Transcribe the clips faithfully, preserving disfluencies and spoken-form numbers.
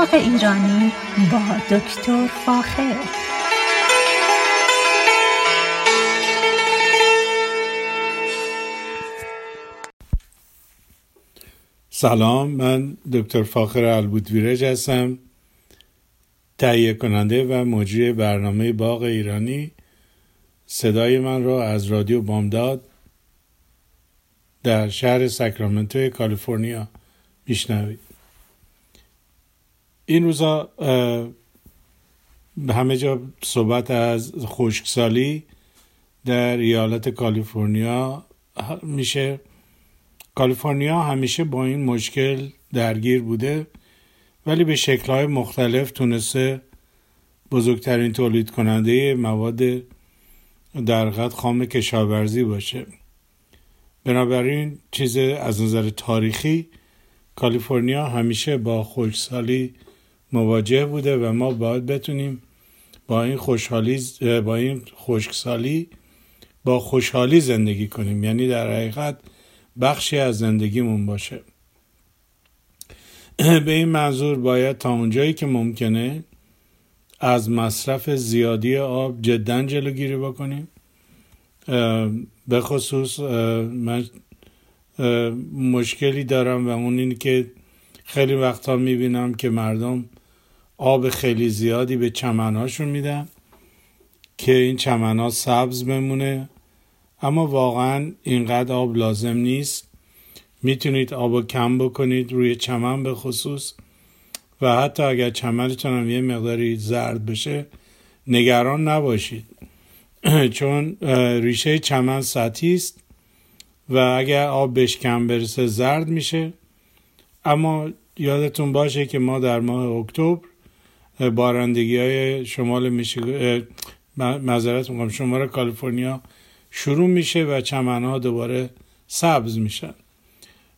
باغ ایرانی با دکتر فاخر. سلام، من دکتر فاخر البودویرج هستم، تهیه کننده و مجری برنامه باغ ایرانی. صدای من را از رادیو بامداد در شهر ساکرامنتو کالیفرنیا میشنوید. این روزا همه جا صحبت از خشکسالی در ایالت کالیفرنیا میشه. کالیفرنیا همیشه با این مشکل درگیر بوده، ولی به شکل‌های مختلف تونسته بزرگترین تولید کننده مواد در قد خام کشاورزی باشه. بنابراین چیز از نظر تاریخی کالیفرنیا همیشه با خشکسالی مواجه بوده و ما باید بتونیم با این خوشحالی با این خشکسالی با خوشحالی زندگی کنیم، یعنی در حقیقت بخشی از زندگیمون باشه. به این منظور باید تا اونجایی که ممکنه از مصرف زیادی آب جدا جلوگیری بکنیم. به خصوص من مشکلی دارم و اون این که خیلی وقتا میبینم که مردم آب خیلی زیادی به چمنهاشون میدن که این چمنها سبز بمونه، اما واقعا اینقدر آب لازم نیست. میتونید آبو کم بکنید روی چمن به خصوص، و حتی اگر چمنتون هم یه مقداری زرد بشه نگران نباشید چون ریشه چمن سطحی است و اگر آب بهش کم برسه زرد میشه. اما یادتون باشه که ما در ماه اکتبر بارندگی‌های شمال میشیگان معذرت میخوام شمال کالیفرنیا شروع میشه و چمن‌ها دوباره سبز میشن.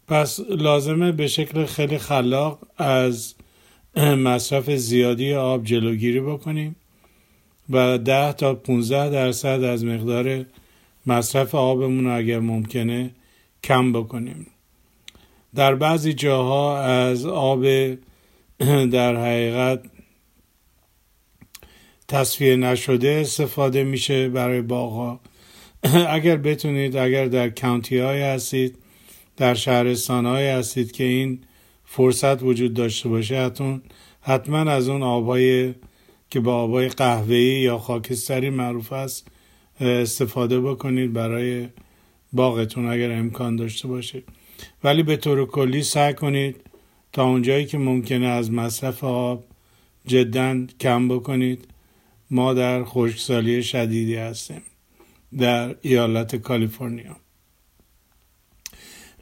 پس لازمه به شکل خیلی خلاق از مصرف زیادی آب جلوگیری بکنیم و ده تا پانزده درصد از مقدار مصرف آبمون رو اگر ممکنه کم بکنیم. در بعضی جاها از آب در حقیقت تصفیه نشده استفاده میشه برای باغ‌ها. اگر بتونید، اگر در کانتی های هستید، در شهرستان های هستید که این فرصت وجود داشته باشه، حتما از اون آبای که با آبای قهوه‌ای یا خاکستری معروف است استفاده بکنید برای باغتون اگر امکان داشته باشه. ولی به طور کلی سعی کنید تا اونجایی که ممکنه از مصرف آب جداً کم بکنید. ما در خشکسالی شدیدی هستیم در ایالت کالیفرنیا.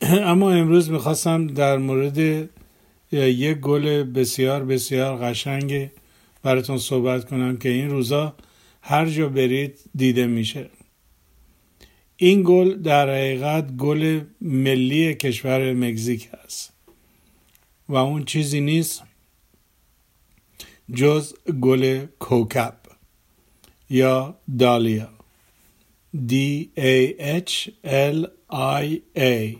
اما امروز میخواستم در مورد یک گل بسیار بسیار قشنگ براتون صحبت کنم که این روزا هر جا برید دیده میشه. این گل در حقیقت گل ملی کشور مکزیک است و اون چیزی نیست جز گل کوکب یا دالیا، دی ای اچ ال آی ای.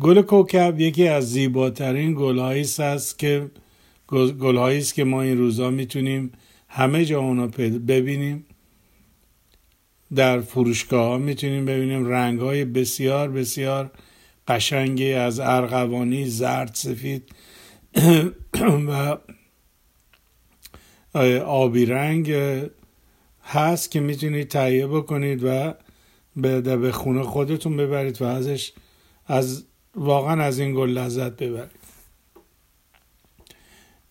گل کوکب یکی از زیباترین گل‌هایی است که گل‌هایی است که ما این روزا میتونیم همه جا اونو ببینیم. در فروشگاه‌ها میتونیم ببینیم. رنگ‌های بسیار بسیار قشنگی از ارغوانی، زرد، سفید و آبی رنگ هست که میتونید تهیه بکنید و به خونه خودتون ببرید و ازش از واقعا از این گل لذت ببرید.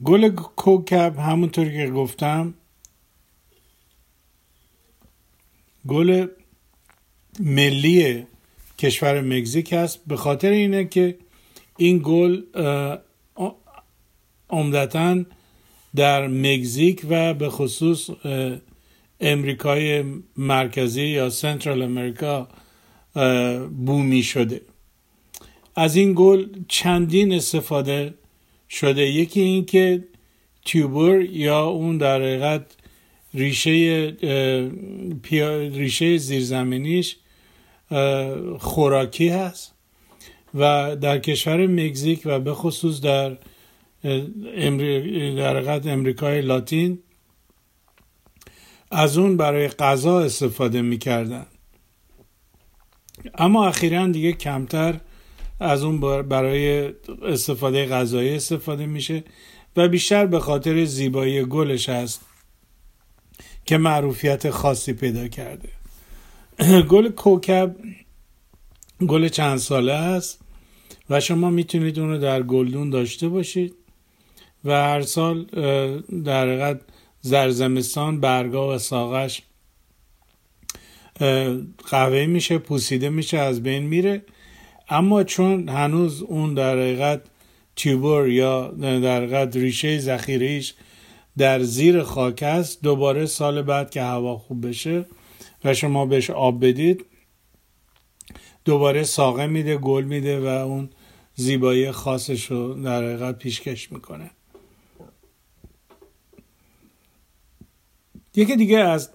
گل کوکب همونطور که گفتم گل ملی کشور مکزیک است. به خاطر اینه که این گل عمدتاً در مکزیک و به خصوص امریکای مرکزی یا سنترال امریکا بومی شده. از این گل چندین استفاده شده. یکی این که تیوبر یا اون در حقیقت ریشه ریشه زیرزمینیش خوراکی هست و در کشور مکزیک و به خصوص در در حقیقت امریکای لاتین، از اون برای غذا استفاده می‌کردن. اما اخیراً دیگه کمتر از اون برای استفاده غذایی استفاده میشه و بیشتر به خاطر زیبایی گلش هست که معروفیت خاصی پیدا کرده. گل کوکب گل چند ساله است و شما میتونید اون رو در گلدون داشته باشید و هر سال در حقیقت در زمستان برگا و ساقش قهوه‌ای میشه، پوسیده میشه، از بین میره. اما چون هنوز اون در حقیقت تیوبر یا در حقیقت ریشه ذخیره‌ایش در زیر خاک است، دوباره سال بعد که هوا خوب بشه و شما بهش آب بدید دوباره ساقه میده، گل میده و اون زیبایی خاصش رو در حقیقت پیشکش میکنه. یکی دیگه از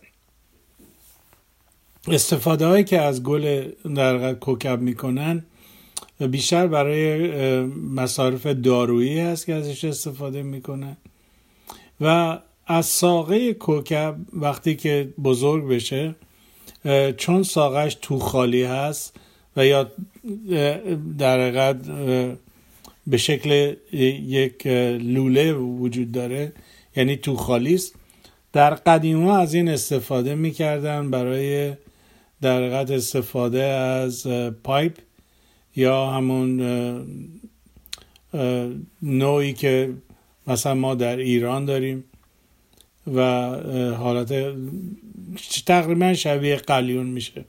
استفاده هایی که از گل در حقیقت کوکب میکنن بیشتر برای مصارف دارویی هست که ازش استفاده میکنن و از ساقه کوکب وقتی که بزرگ بشه، چون ساقش تو خالی هست و یا در حقیقت به شکل یک لوله وجود داره، یعنی تو خالی است، در قدیما از این استفاده می‌کردن برای در حقیقت استفاده از پایپ یا همون نوعی که مثلا ما در ایران داریم و حالت تقریبا شبیه قلیون میشه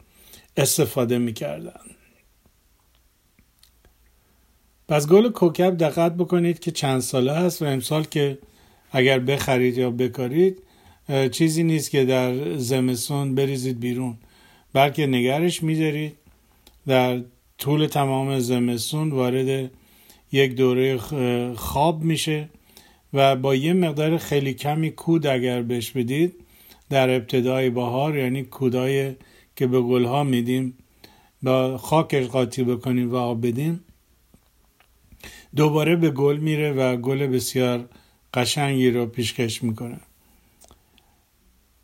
استفاده میکردن. پس گل کوکب دقت بکنید که چند ساله هست و امسال که اگر بخرید یا بکارید چیزی نیست که در زمستون بریزید بیرون، بلکه نگرش میدارید در طول تمام زمستون وارد یک دوره خواب میشه و با یه مقدار خیلی کمی کود اگر بهش بدید در ابتدای بهار، یعنی کودایی که به گلها میدیم با خاکش قاطی بکنیم و آب بدیم، دوباره به گل میره و گل بسیار قشنگی رو پیشکش میکنه.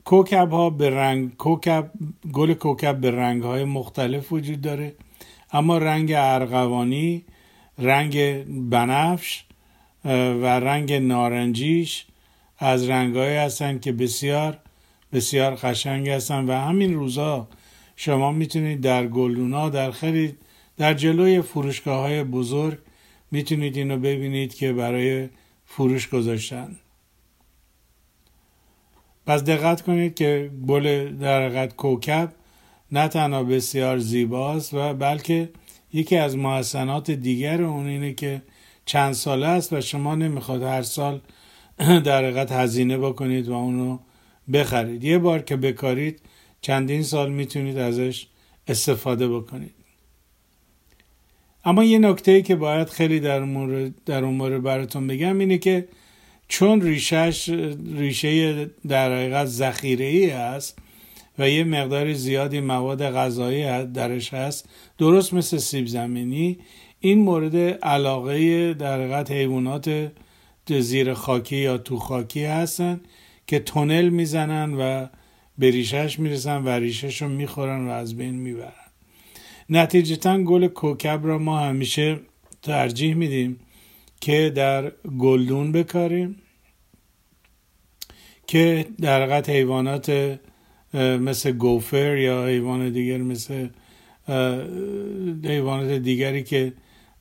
کوکب ها به رنگ کوکب گل کوکب به رنگ های مختلف وجود داره، اما رنگ ارغوانی، رنگ بنفش و رنگ نارنجیش از رنگ‌هایی هستن که بسیار بسیار قشنگ هستن و همین روزا شما میتونید در گلدونا در خرید در جلوی فروشگاه‌های بزرگ میتونید اینو ببینید که برای فروش گذاشتن. پس دقت کنید که گل در حقیقت کوکب نه تنها بسیار زیباست و بلکه یکی از محسنات دیگر اون اینه که چند ساله است و شما نمیخواد هر سال در حقیقت هزینه بکنید و اونو بخرید. یه بار که بکارید چندین سال میتونید ازش استفاده بکنید. اما یه نکته‌ای که باید خیلی در مورد در مورد براتون بگم اینه که چون ریشش ریشه در حقیقت ذخیره‌ای است و یه مقدار زیادی مواد غذایی درش هست، درست مثل سیب زمینی، این مورد علاقه در حقیقت حیوانات زیر خاکی یا تو خاکی هستن که تونل میزنن و به ریشش میرسن و ریشش رو میخورن و از بین میبرن. نتیجتاً گل کوکب را ما همیشه ترجیح میدیم که در گلدون بکاریم که در حقیقت حیوانات مثل گوفر یا حیوان دیگر مثل حیوانات دیگری که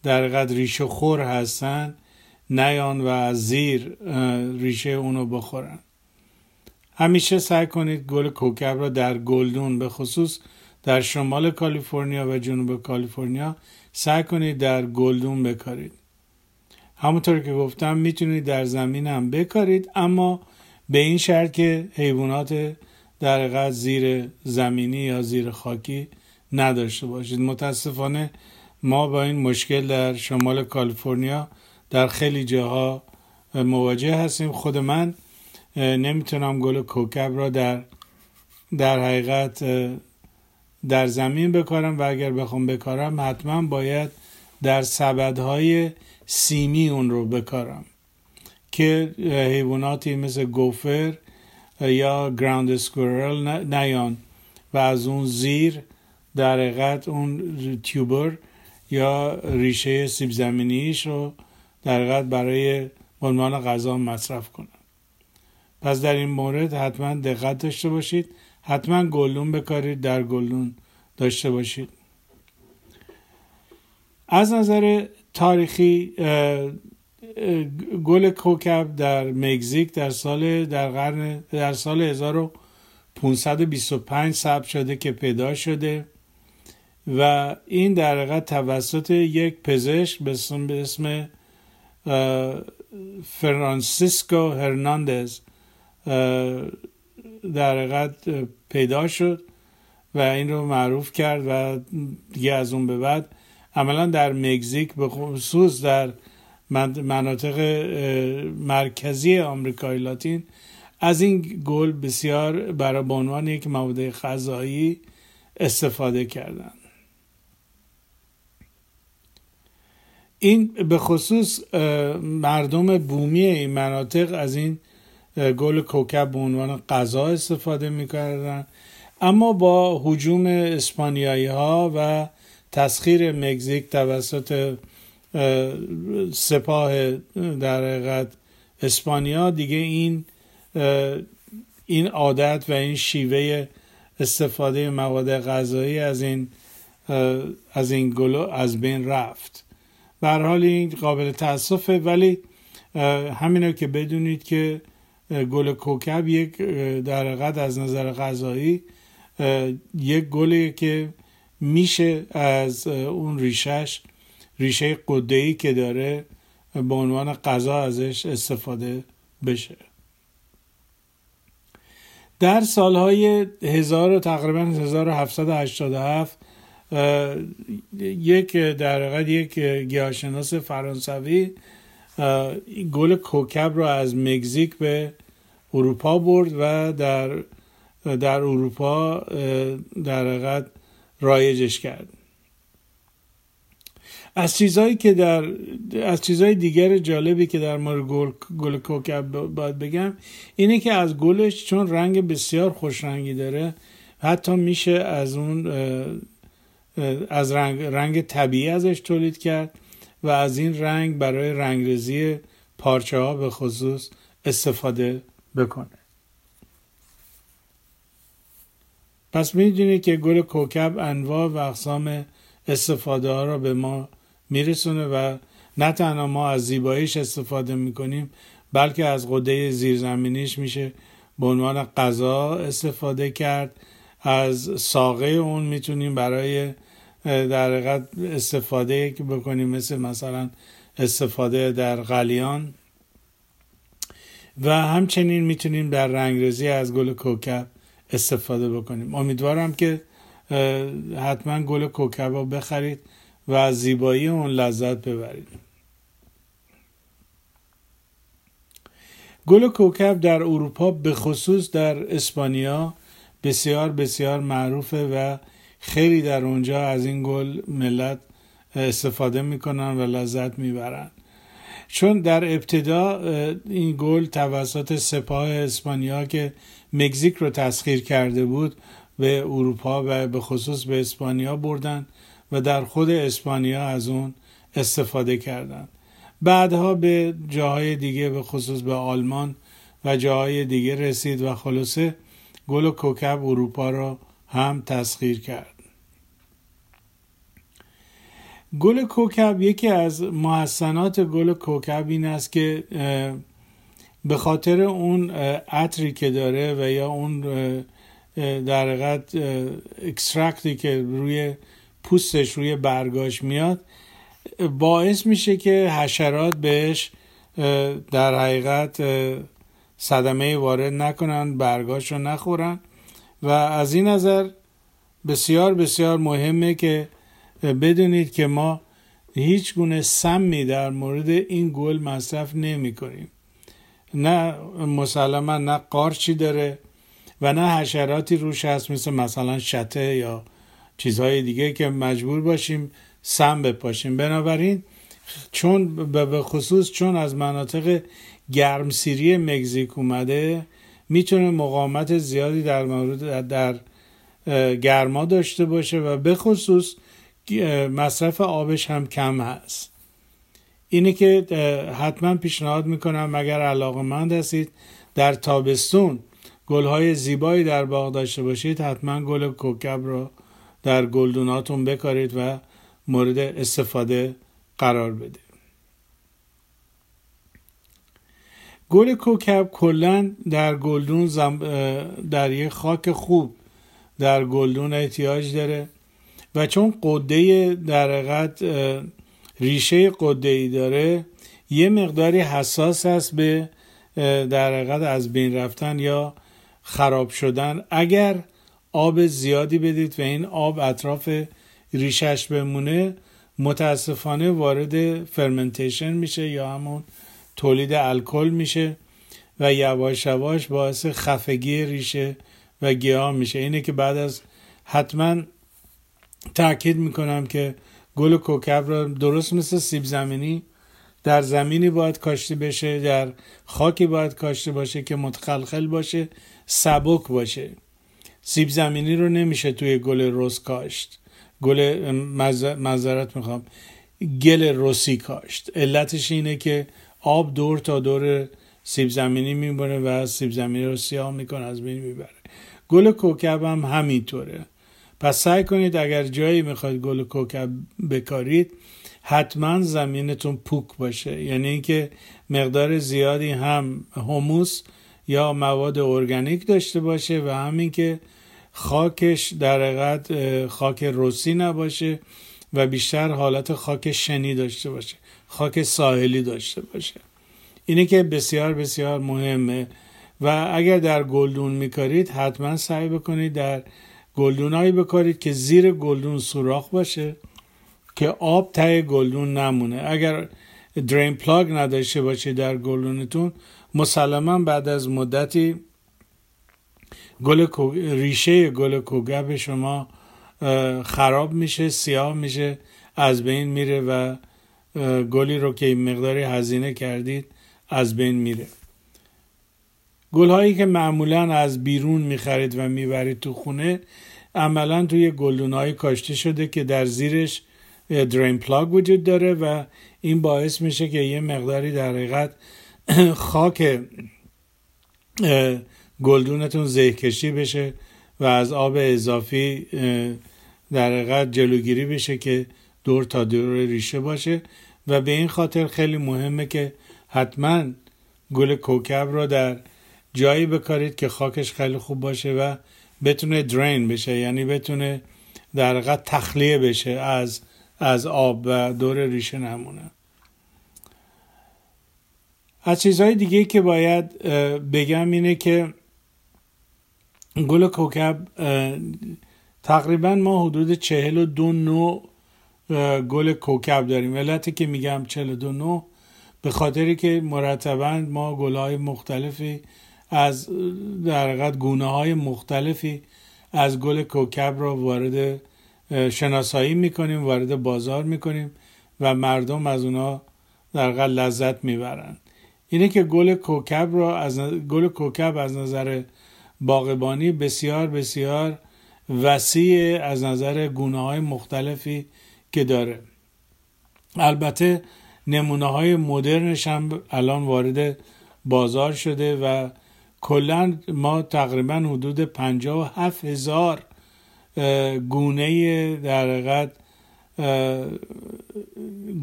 در حقیقت ریشه خور هستن نیان و از زیر ریشه اونو بخورن. همیشه سعی کنید گل کوکب را در گلدون، به خصوص در شمال کالیفرنیا و جنوب کالیفرنیا، سعی کنید در گلدون بکارید. همونطور که گفتم میتونید در زمین هم بکارید، اما به این شرط که حیوانات در حقیقت زیر زمینی یا زیر خاکی نداشته باشید. متاسفانه ما با این مشکل در شمال کالیفرنیا در خیلی جاها مواجه هستیم. خود من نمیتونم گل کوکب را در در حقیقت در زمین بکارم و اگر بخوام بکارم حتما باید در سبدهای سیمی اون رو بکارم که حیواناتی مثل گوفر یا گراوند سکویرل نیان و از اون زیر در حقیقت اون تیوبر یا ریشه سیب زمینیش رو در حقیقت برای عنوان غذا مصرف کنن. پس در این مورد حتما دقت داشته باشید، حتما گلدون بکارید، در گلدون داشته باشید. از نظر تاریخی گل کوکب در مکزیک در سال در قرن در سال هزار و پانصد و بیست و پنج ثبت شده که پیدا شده و این در حقیقت توسط یک پزشک به اسم فرانسیسکو هرناندز در حقیقت پیدا شد و این رو معروف کرد و دیگه از اون به بعد عملا در مکزیک به خصوص در مناطق مرکزی آمریکای لاتین از این گل بسیار برای به عنوان یک مواد غذایی استفاده کردند. این به خصوص مردم بومی این مناطق از این گل کوکب به عنوان غذا استفاده می‌کردند، اما با هجوم اسپانیایی‌ها و تسخیر مکزیک توسط سپاه در حقیقت اسپانیا دیگه این این عادت و این شیوه استفاده مواد غذایی از این از این گل از بین رفت. به هر حال این قابل تأسفه، ولی همینه که بدونید که گل کوکب یک در حقیقت از نظر غذایی یک گله که میشه از اون ریشش ریشه قده‌ای که داره به عنوان غذا ازش استفاده بشه. در سالهای هزار تقریبا هزار و هفتصد و هشتاد و هفت یک در حقیقت یک گیاهشناس فرانسوی گل کوکب رو از مکزیک به اروپا برد و در در اروپا در حقیقت رایجش کرد. از چیزایی که در از چیزای دیگر جالبی که در مورد گل گل کوکب باید بگم اینه که از گلش چون رنگ بسیار خوش رنگی داره حتی میشه از اون از رنگ رنگ طبیعی ازش تولید کرد و از این رنگ برای رنگریزی پارچه ها به خصوص استفاده بکنه. پس میدونید که گل کوکب انواع و اقسام استفاده ها را به ما میرسونه و نه تنها ما از زیباییش استفاده میکنیم بلکه از قده زیرزمینیش میشه به عنوان غذا استفاده کرد، از ساقه اون میتونیم برای در حقیقت استفاده بکنیم مثل مثلا استفاده در قلیان و همچنین میتونیم در رنگریزی از گل کوکب استفاده بکنیم. امیدوارم که حتما گل کوکب رو بخرید و از زیبایی اون لذت ببرید. گل کوکب در اروپا به خصوص در اسپانیا بسیار بسیار معروفه و خیلی در اونجا از این گل ملت استفاده میکنن و لذت میبرن. چون در ابتدا این گل توسط سپاه اسپانیا که مکزیک رو تسخیر کرده بود به اروپا و به خصوص به اسپانیا بردن و در خود اسپانیا از اون استفاده کردند. بعدها به جاهای دیگه به خصوص به آلمان و جاهای دیگه رسید و خلاصه گل کوکب اروپا را هم تسخیر کرد. گل کوکب یکی از محسنات گل کوکب این است که به خاطر اون عطری که داره و یا اون در حقیقت اکسترکتی که روی پوستش روی برگاش میاد باعث میشه که حشرات بهش در حقیقت صدمه وارد نکنن، برگاش رو نخورن و از این نظر بسیار بسیار مهمه که بدونید که ما هیچ گونه سمی در مورد این گل مصرف نمی کنیم. نه مسلما نه قارچی داره و نه حشراتی روش هست مثل مثلا شته یا چیزهای دیگه که مجبور باشیم سم بپاشیم. بنابراین چون به خصوص چون از مناطق گرمسیری مکزیک اومده میتونه مقاومت زیادی در مورد در گرما داشته باشه و به خصوص مصرف آبش هم کم هست. اینه که حتما پیشنهاد میکنم اگر علاقه‌مند هستید در تابستون گل‌های زیبایی در باغ داشته باشید، حتما گل کوکب رو در گلدوناتون بکارید و مورد استفاده قرار بده. گل کوکب کلن در گلدون زم... در یه خاک خوب در گلدون احتیاج داره و چون قده در حقیقت ریشه قده‌ای داره یه مقداری حساس است به در حقیقت از بین رفتن یا خراب شدن اگر آب زیادی بدید و این آب اطراف ریشش بمونه، متاسفانه وارد فرمنتیشن میشه یا همون تولید الکل میشه و یواش یواش باعث خفگی ریشه و گیاه میشه. اینه که بعد از حتما تأکید میکنم که گل کوکب را درست مثل سیب زمینی در زمینی باید کاشته بشه، در خاکی باید کاشته باشه که متخلخل باشه، سبک باشه. سیب زمینی رو نمیشه توی گل رز کاشت، گل معذرت میخوام گل رسی کاشت. علتش اینه که آب دور تا دور سیب زمینی میبره و سیب زمینی رو سیاه میکنه، از بین میبره. گل کوکب هم همینطوره. پس سعی کنید اگر جایی میخواید گل کوکب بکارید حتما زمینتون پوک باشه، یعنی اینکه مقدار زیادی هم هوموس یا مواد ارگانیک داشته باشه و همین که خاکش در حقیقت خاک رسی نباشه و بیشتر حالت خاک شنی داشته باشه، خاک ساحلی داشته باشه. اینه که بسیار بسیار مهمه و اگر در گلدون میکارید حتما سعی بکنید در گلدونایی بکارید که زیر گلدون سوراخ باشه که آب ته گلدون نمونه. اگر درین پلاگ نداشته باشه در گلدونتون، مسلماً بعد از مدتی گل ریشه گل کوکب شما خراب میشه، سیاه میشه، از بین میره و گلی رو که این مقداری هزینه کردید از بین میره. گلهایی که معمولاً از بیرون میخرید و میبرید تو خونه عملاً توی گلدونایی کاشته شده که در زیرش درین پلاگ وجود داره و این باعث میشه که یه مقداری در حقیقت خاک گلدونتون زه کشی بشه و از آب اضافی در حقیقت جلوگیری بشه که دور تا دور ریشه باشه و به این خاطر خیلی مهمه که حتما گل کوکب رو در جایی بکارید که خاکش خیلی خوب باشه و بتونه درین بشه، یعنی بتونه در حقیقت تخلیه بشه از از آب و دور ریشه نمونه. از چیزهای دیگه که باید بگم اینه که گل کوکب تقریبا ما حدود چهل و دو نوع گل کوکب داریم. علتی که میگم چهل و دو نوع به خاطری که مرتبا ما گلهای مختلفی از در حقیقت گونه های مختلفی از گل کوکب را وارد شناسایی میکنیم، وارد بازار میکنیم و مردم از اونا در حقیقت لذت میبرن. اینه که گل کوکب را از گل کوکب از نظر باغبانی بسیار بسیار وسیع از نظر گونه‌های مختلفی که داره. البته نمونه‌های مدرنش هم الان وارد بازار شده و کلاً ما تقریباً حدود پنجاه و هفت هزار گونه در حقیقت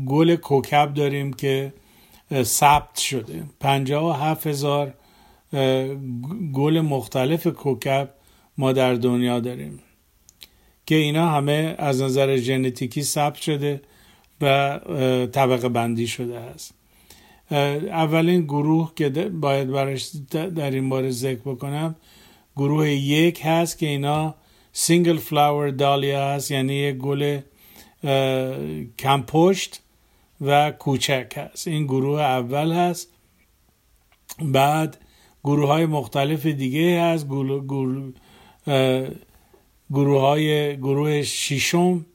گل کوکب داریم که ثبت شده. پنجاه و هفت هزار گل مختلف کوکب ما در دنیا داریم که اینا همه از نظر ژنتیکی ثبت شده و طبقه بندی شده است. اولین گروه که باید برش در این باره ذکر بکنم گروه یک هست که اینا سینگل فلاور دالیا هست، یعنی یک گل کم پشت و کوچک هست. این گروه اول هست. بعد گروه های مختلف دیگه هست. گروه, گروه, گروه های گروه ششم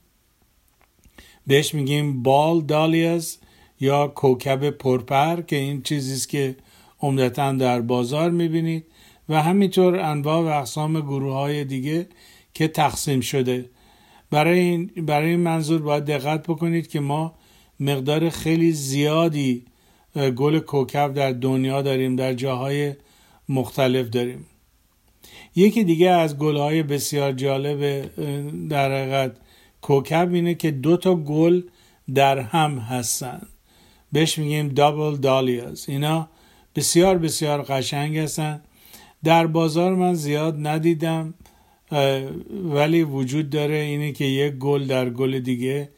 بهش میگیم بال دالیاز یا کوکب پرپر که این چیزیست که عمدتاً در بازار میبینید و همینطور انواع و اقسام گروه‌های دیگه که تقسیم شده. برای این برای این منظور باید دقت بکنید که ما مقدار خیلی زیادی گل کوکب در دنیا داریم، در جاهای مختلف داریم. یکی دیگه از گل‌های بسیار جالب در حقیقت کوکب اینه که دو تا گل در هم هستن، بهش میگیم دابل دالیاز. اینا بسیار بسیار قشنگ هستن. در بازار من زیاد ندیدم ولی وجود داره، اینه که یک گل در گل دیگه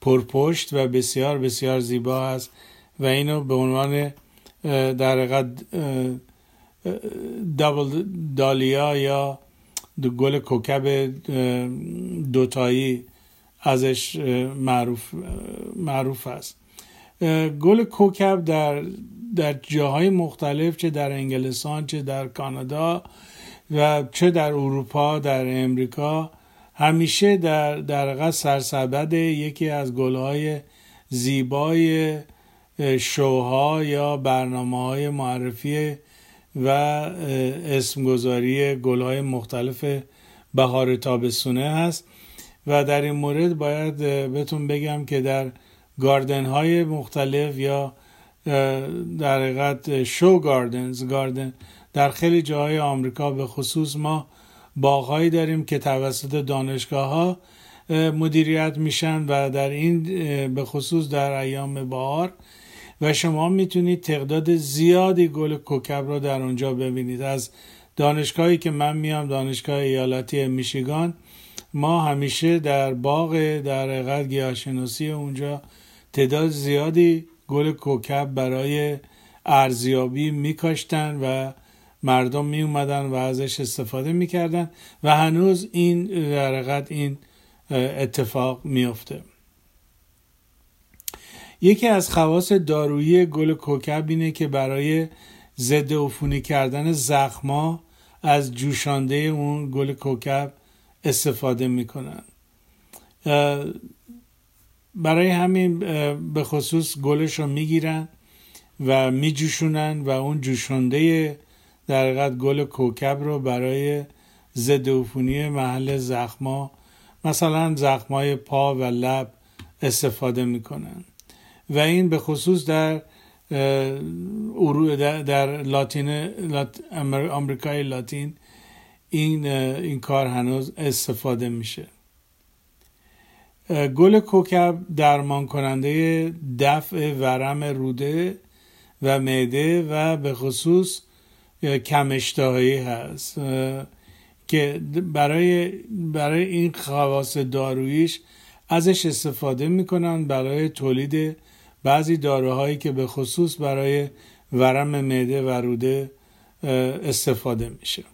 پرپشت و بسیار بسیار زیبا هست و اینو به عنوان در حقیقت دابل دالیا یا گل کوکب دوتایی ازش معروف معروف است. گل کوکب در در جاهای مختلف، چه در انگلستان، چه در کانادا و چه در اروپا، در امریکا، همیشه در در حقیقت سرسبد یکی از گل‌های زیبای شوها یا برنامه‌های معرفی و اسمگذاری گل‌های مختلف بهار تابستونه است. و در این مورد باید بهتون بگم که در گاردن‌های مختلف یا در حقیقت شو گاردنز گاردن در خیلی جاهای آمریکا به خصوص ما باغ‌هایی داریم که توسط دانشگاه‌ها مدیریت میشن و در این به خصوص در ایام بهار و شما میتونید تعداد زیادی گل کوکب را در اونجا ببینید. از دانشگاهی که من میام، دانشگاه ایالتی میشیگان، ما همیشه در باغ در حقیقت گیاهشناسی اونجا تعداد زیادی گل کوکب برای ارزیابی میکاشتن و مردم می اومدن و ازش استفاده میکردن و هنوز این در حقیقت این اتفاق میفته. یکی از خواص دارویی گل کوکب اینه که برای ضد عفونی کردن زخما از جوشانده اون گل کوکب استفاده میکنن. برای همین به خصوص گلش رو میگیرن و میجوشونن و اون جوشانده در حقیقت گل کوکب رو برای ضد عفونی محل زخما، مثلا زخمای پا و لب، استفاده میکنن و این به خصوص در در, در لاتین لات، آمریکای لاتین این این کار هنوز استفاده میشه. گل کوکب درمان کننده دفع ورم روده و معده و به خصوص کم اشتهایی هست که برای برای این خواص داروییش ازش استفاده میکنن برای تولید بعضی داروهایی که به خصوص برای ورم معده و روده استفاده میشه.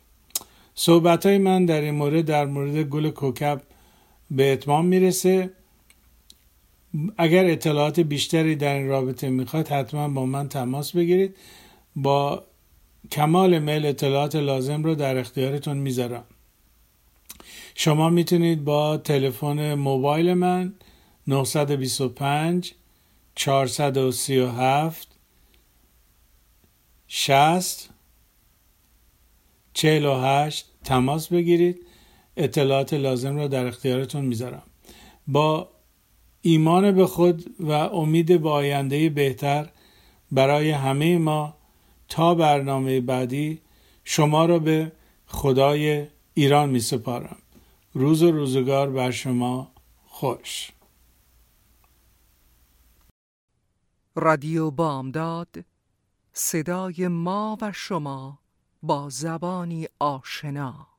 صحبت‌های من در این مورد در مورد گل کوکب به اتمام میرسه. اگر اطلاعات بیشتری در این رابطه میخواد حتما با من تماس بگیرید. با کمال میل اطلاعات لازم رو در اختیارتون میذارم. شما میتونید با تلفن موبایل من نه دو پنج چهار سه هفت شصت چهل و هشت تماس بگیرید. اطلاعات لازم را در اختیارتون میذارم. با ایمان به خود و امید به آینده بهتر برای همه ما، تا برنامه بعدی شما را به خدای ایران می سپارم. روز و روزگار بر شما خوش. رادیو بامداد، صدای ما و شما با زبانی آشنا.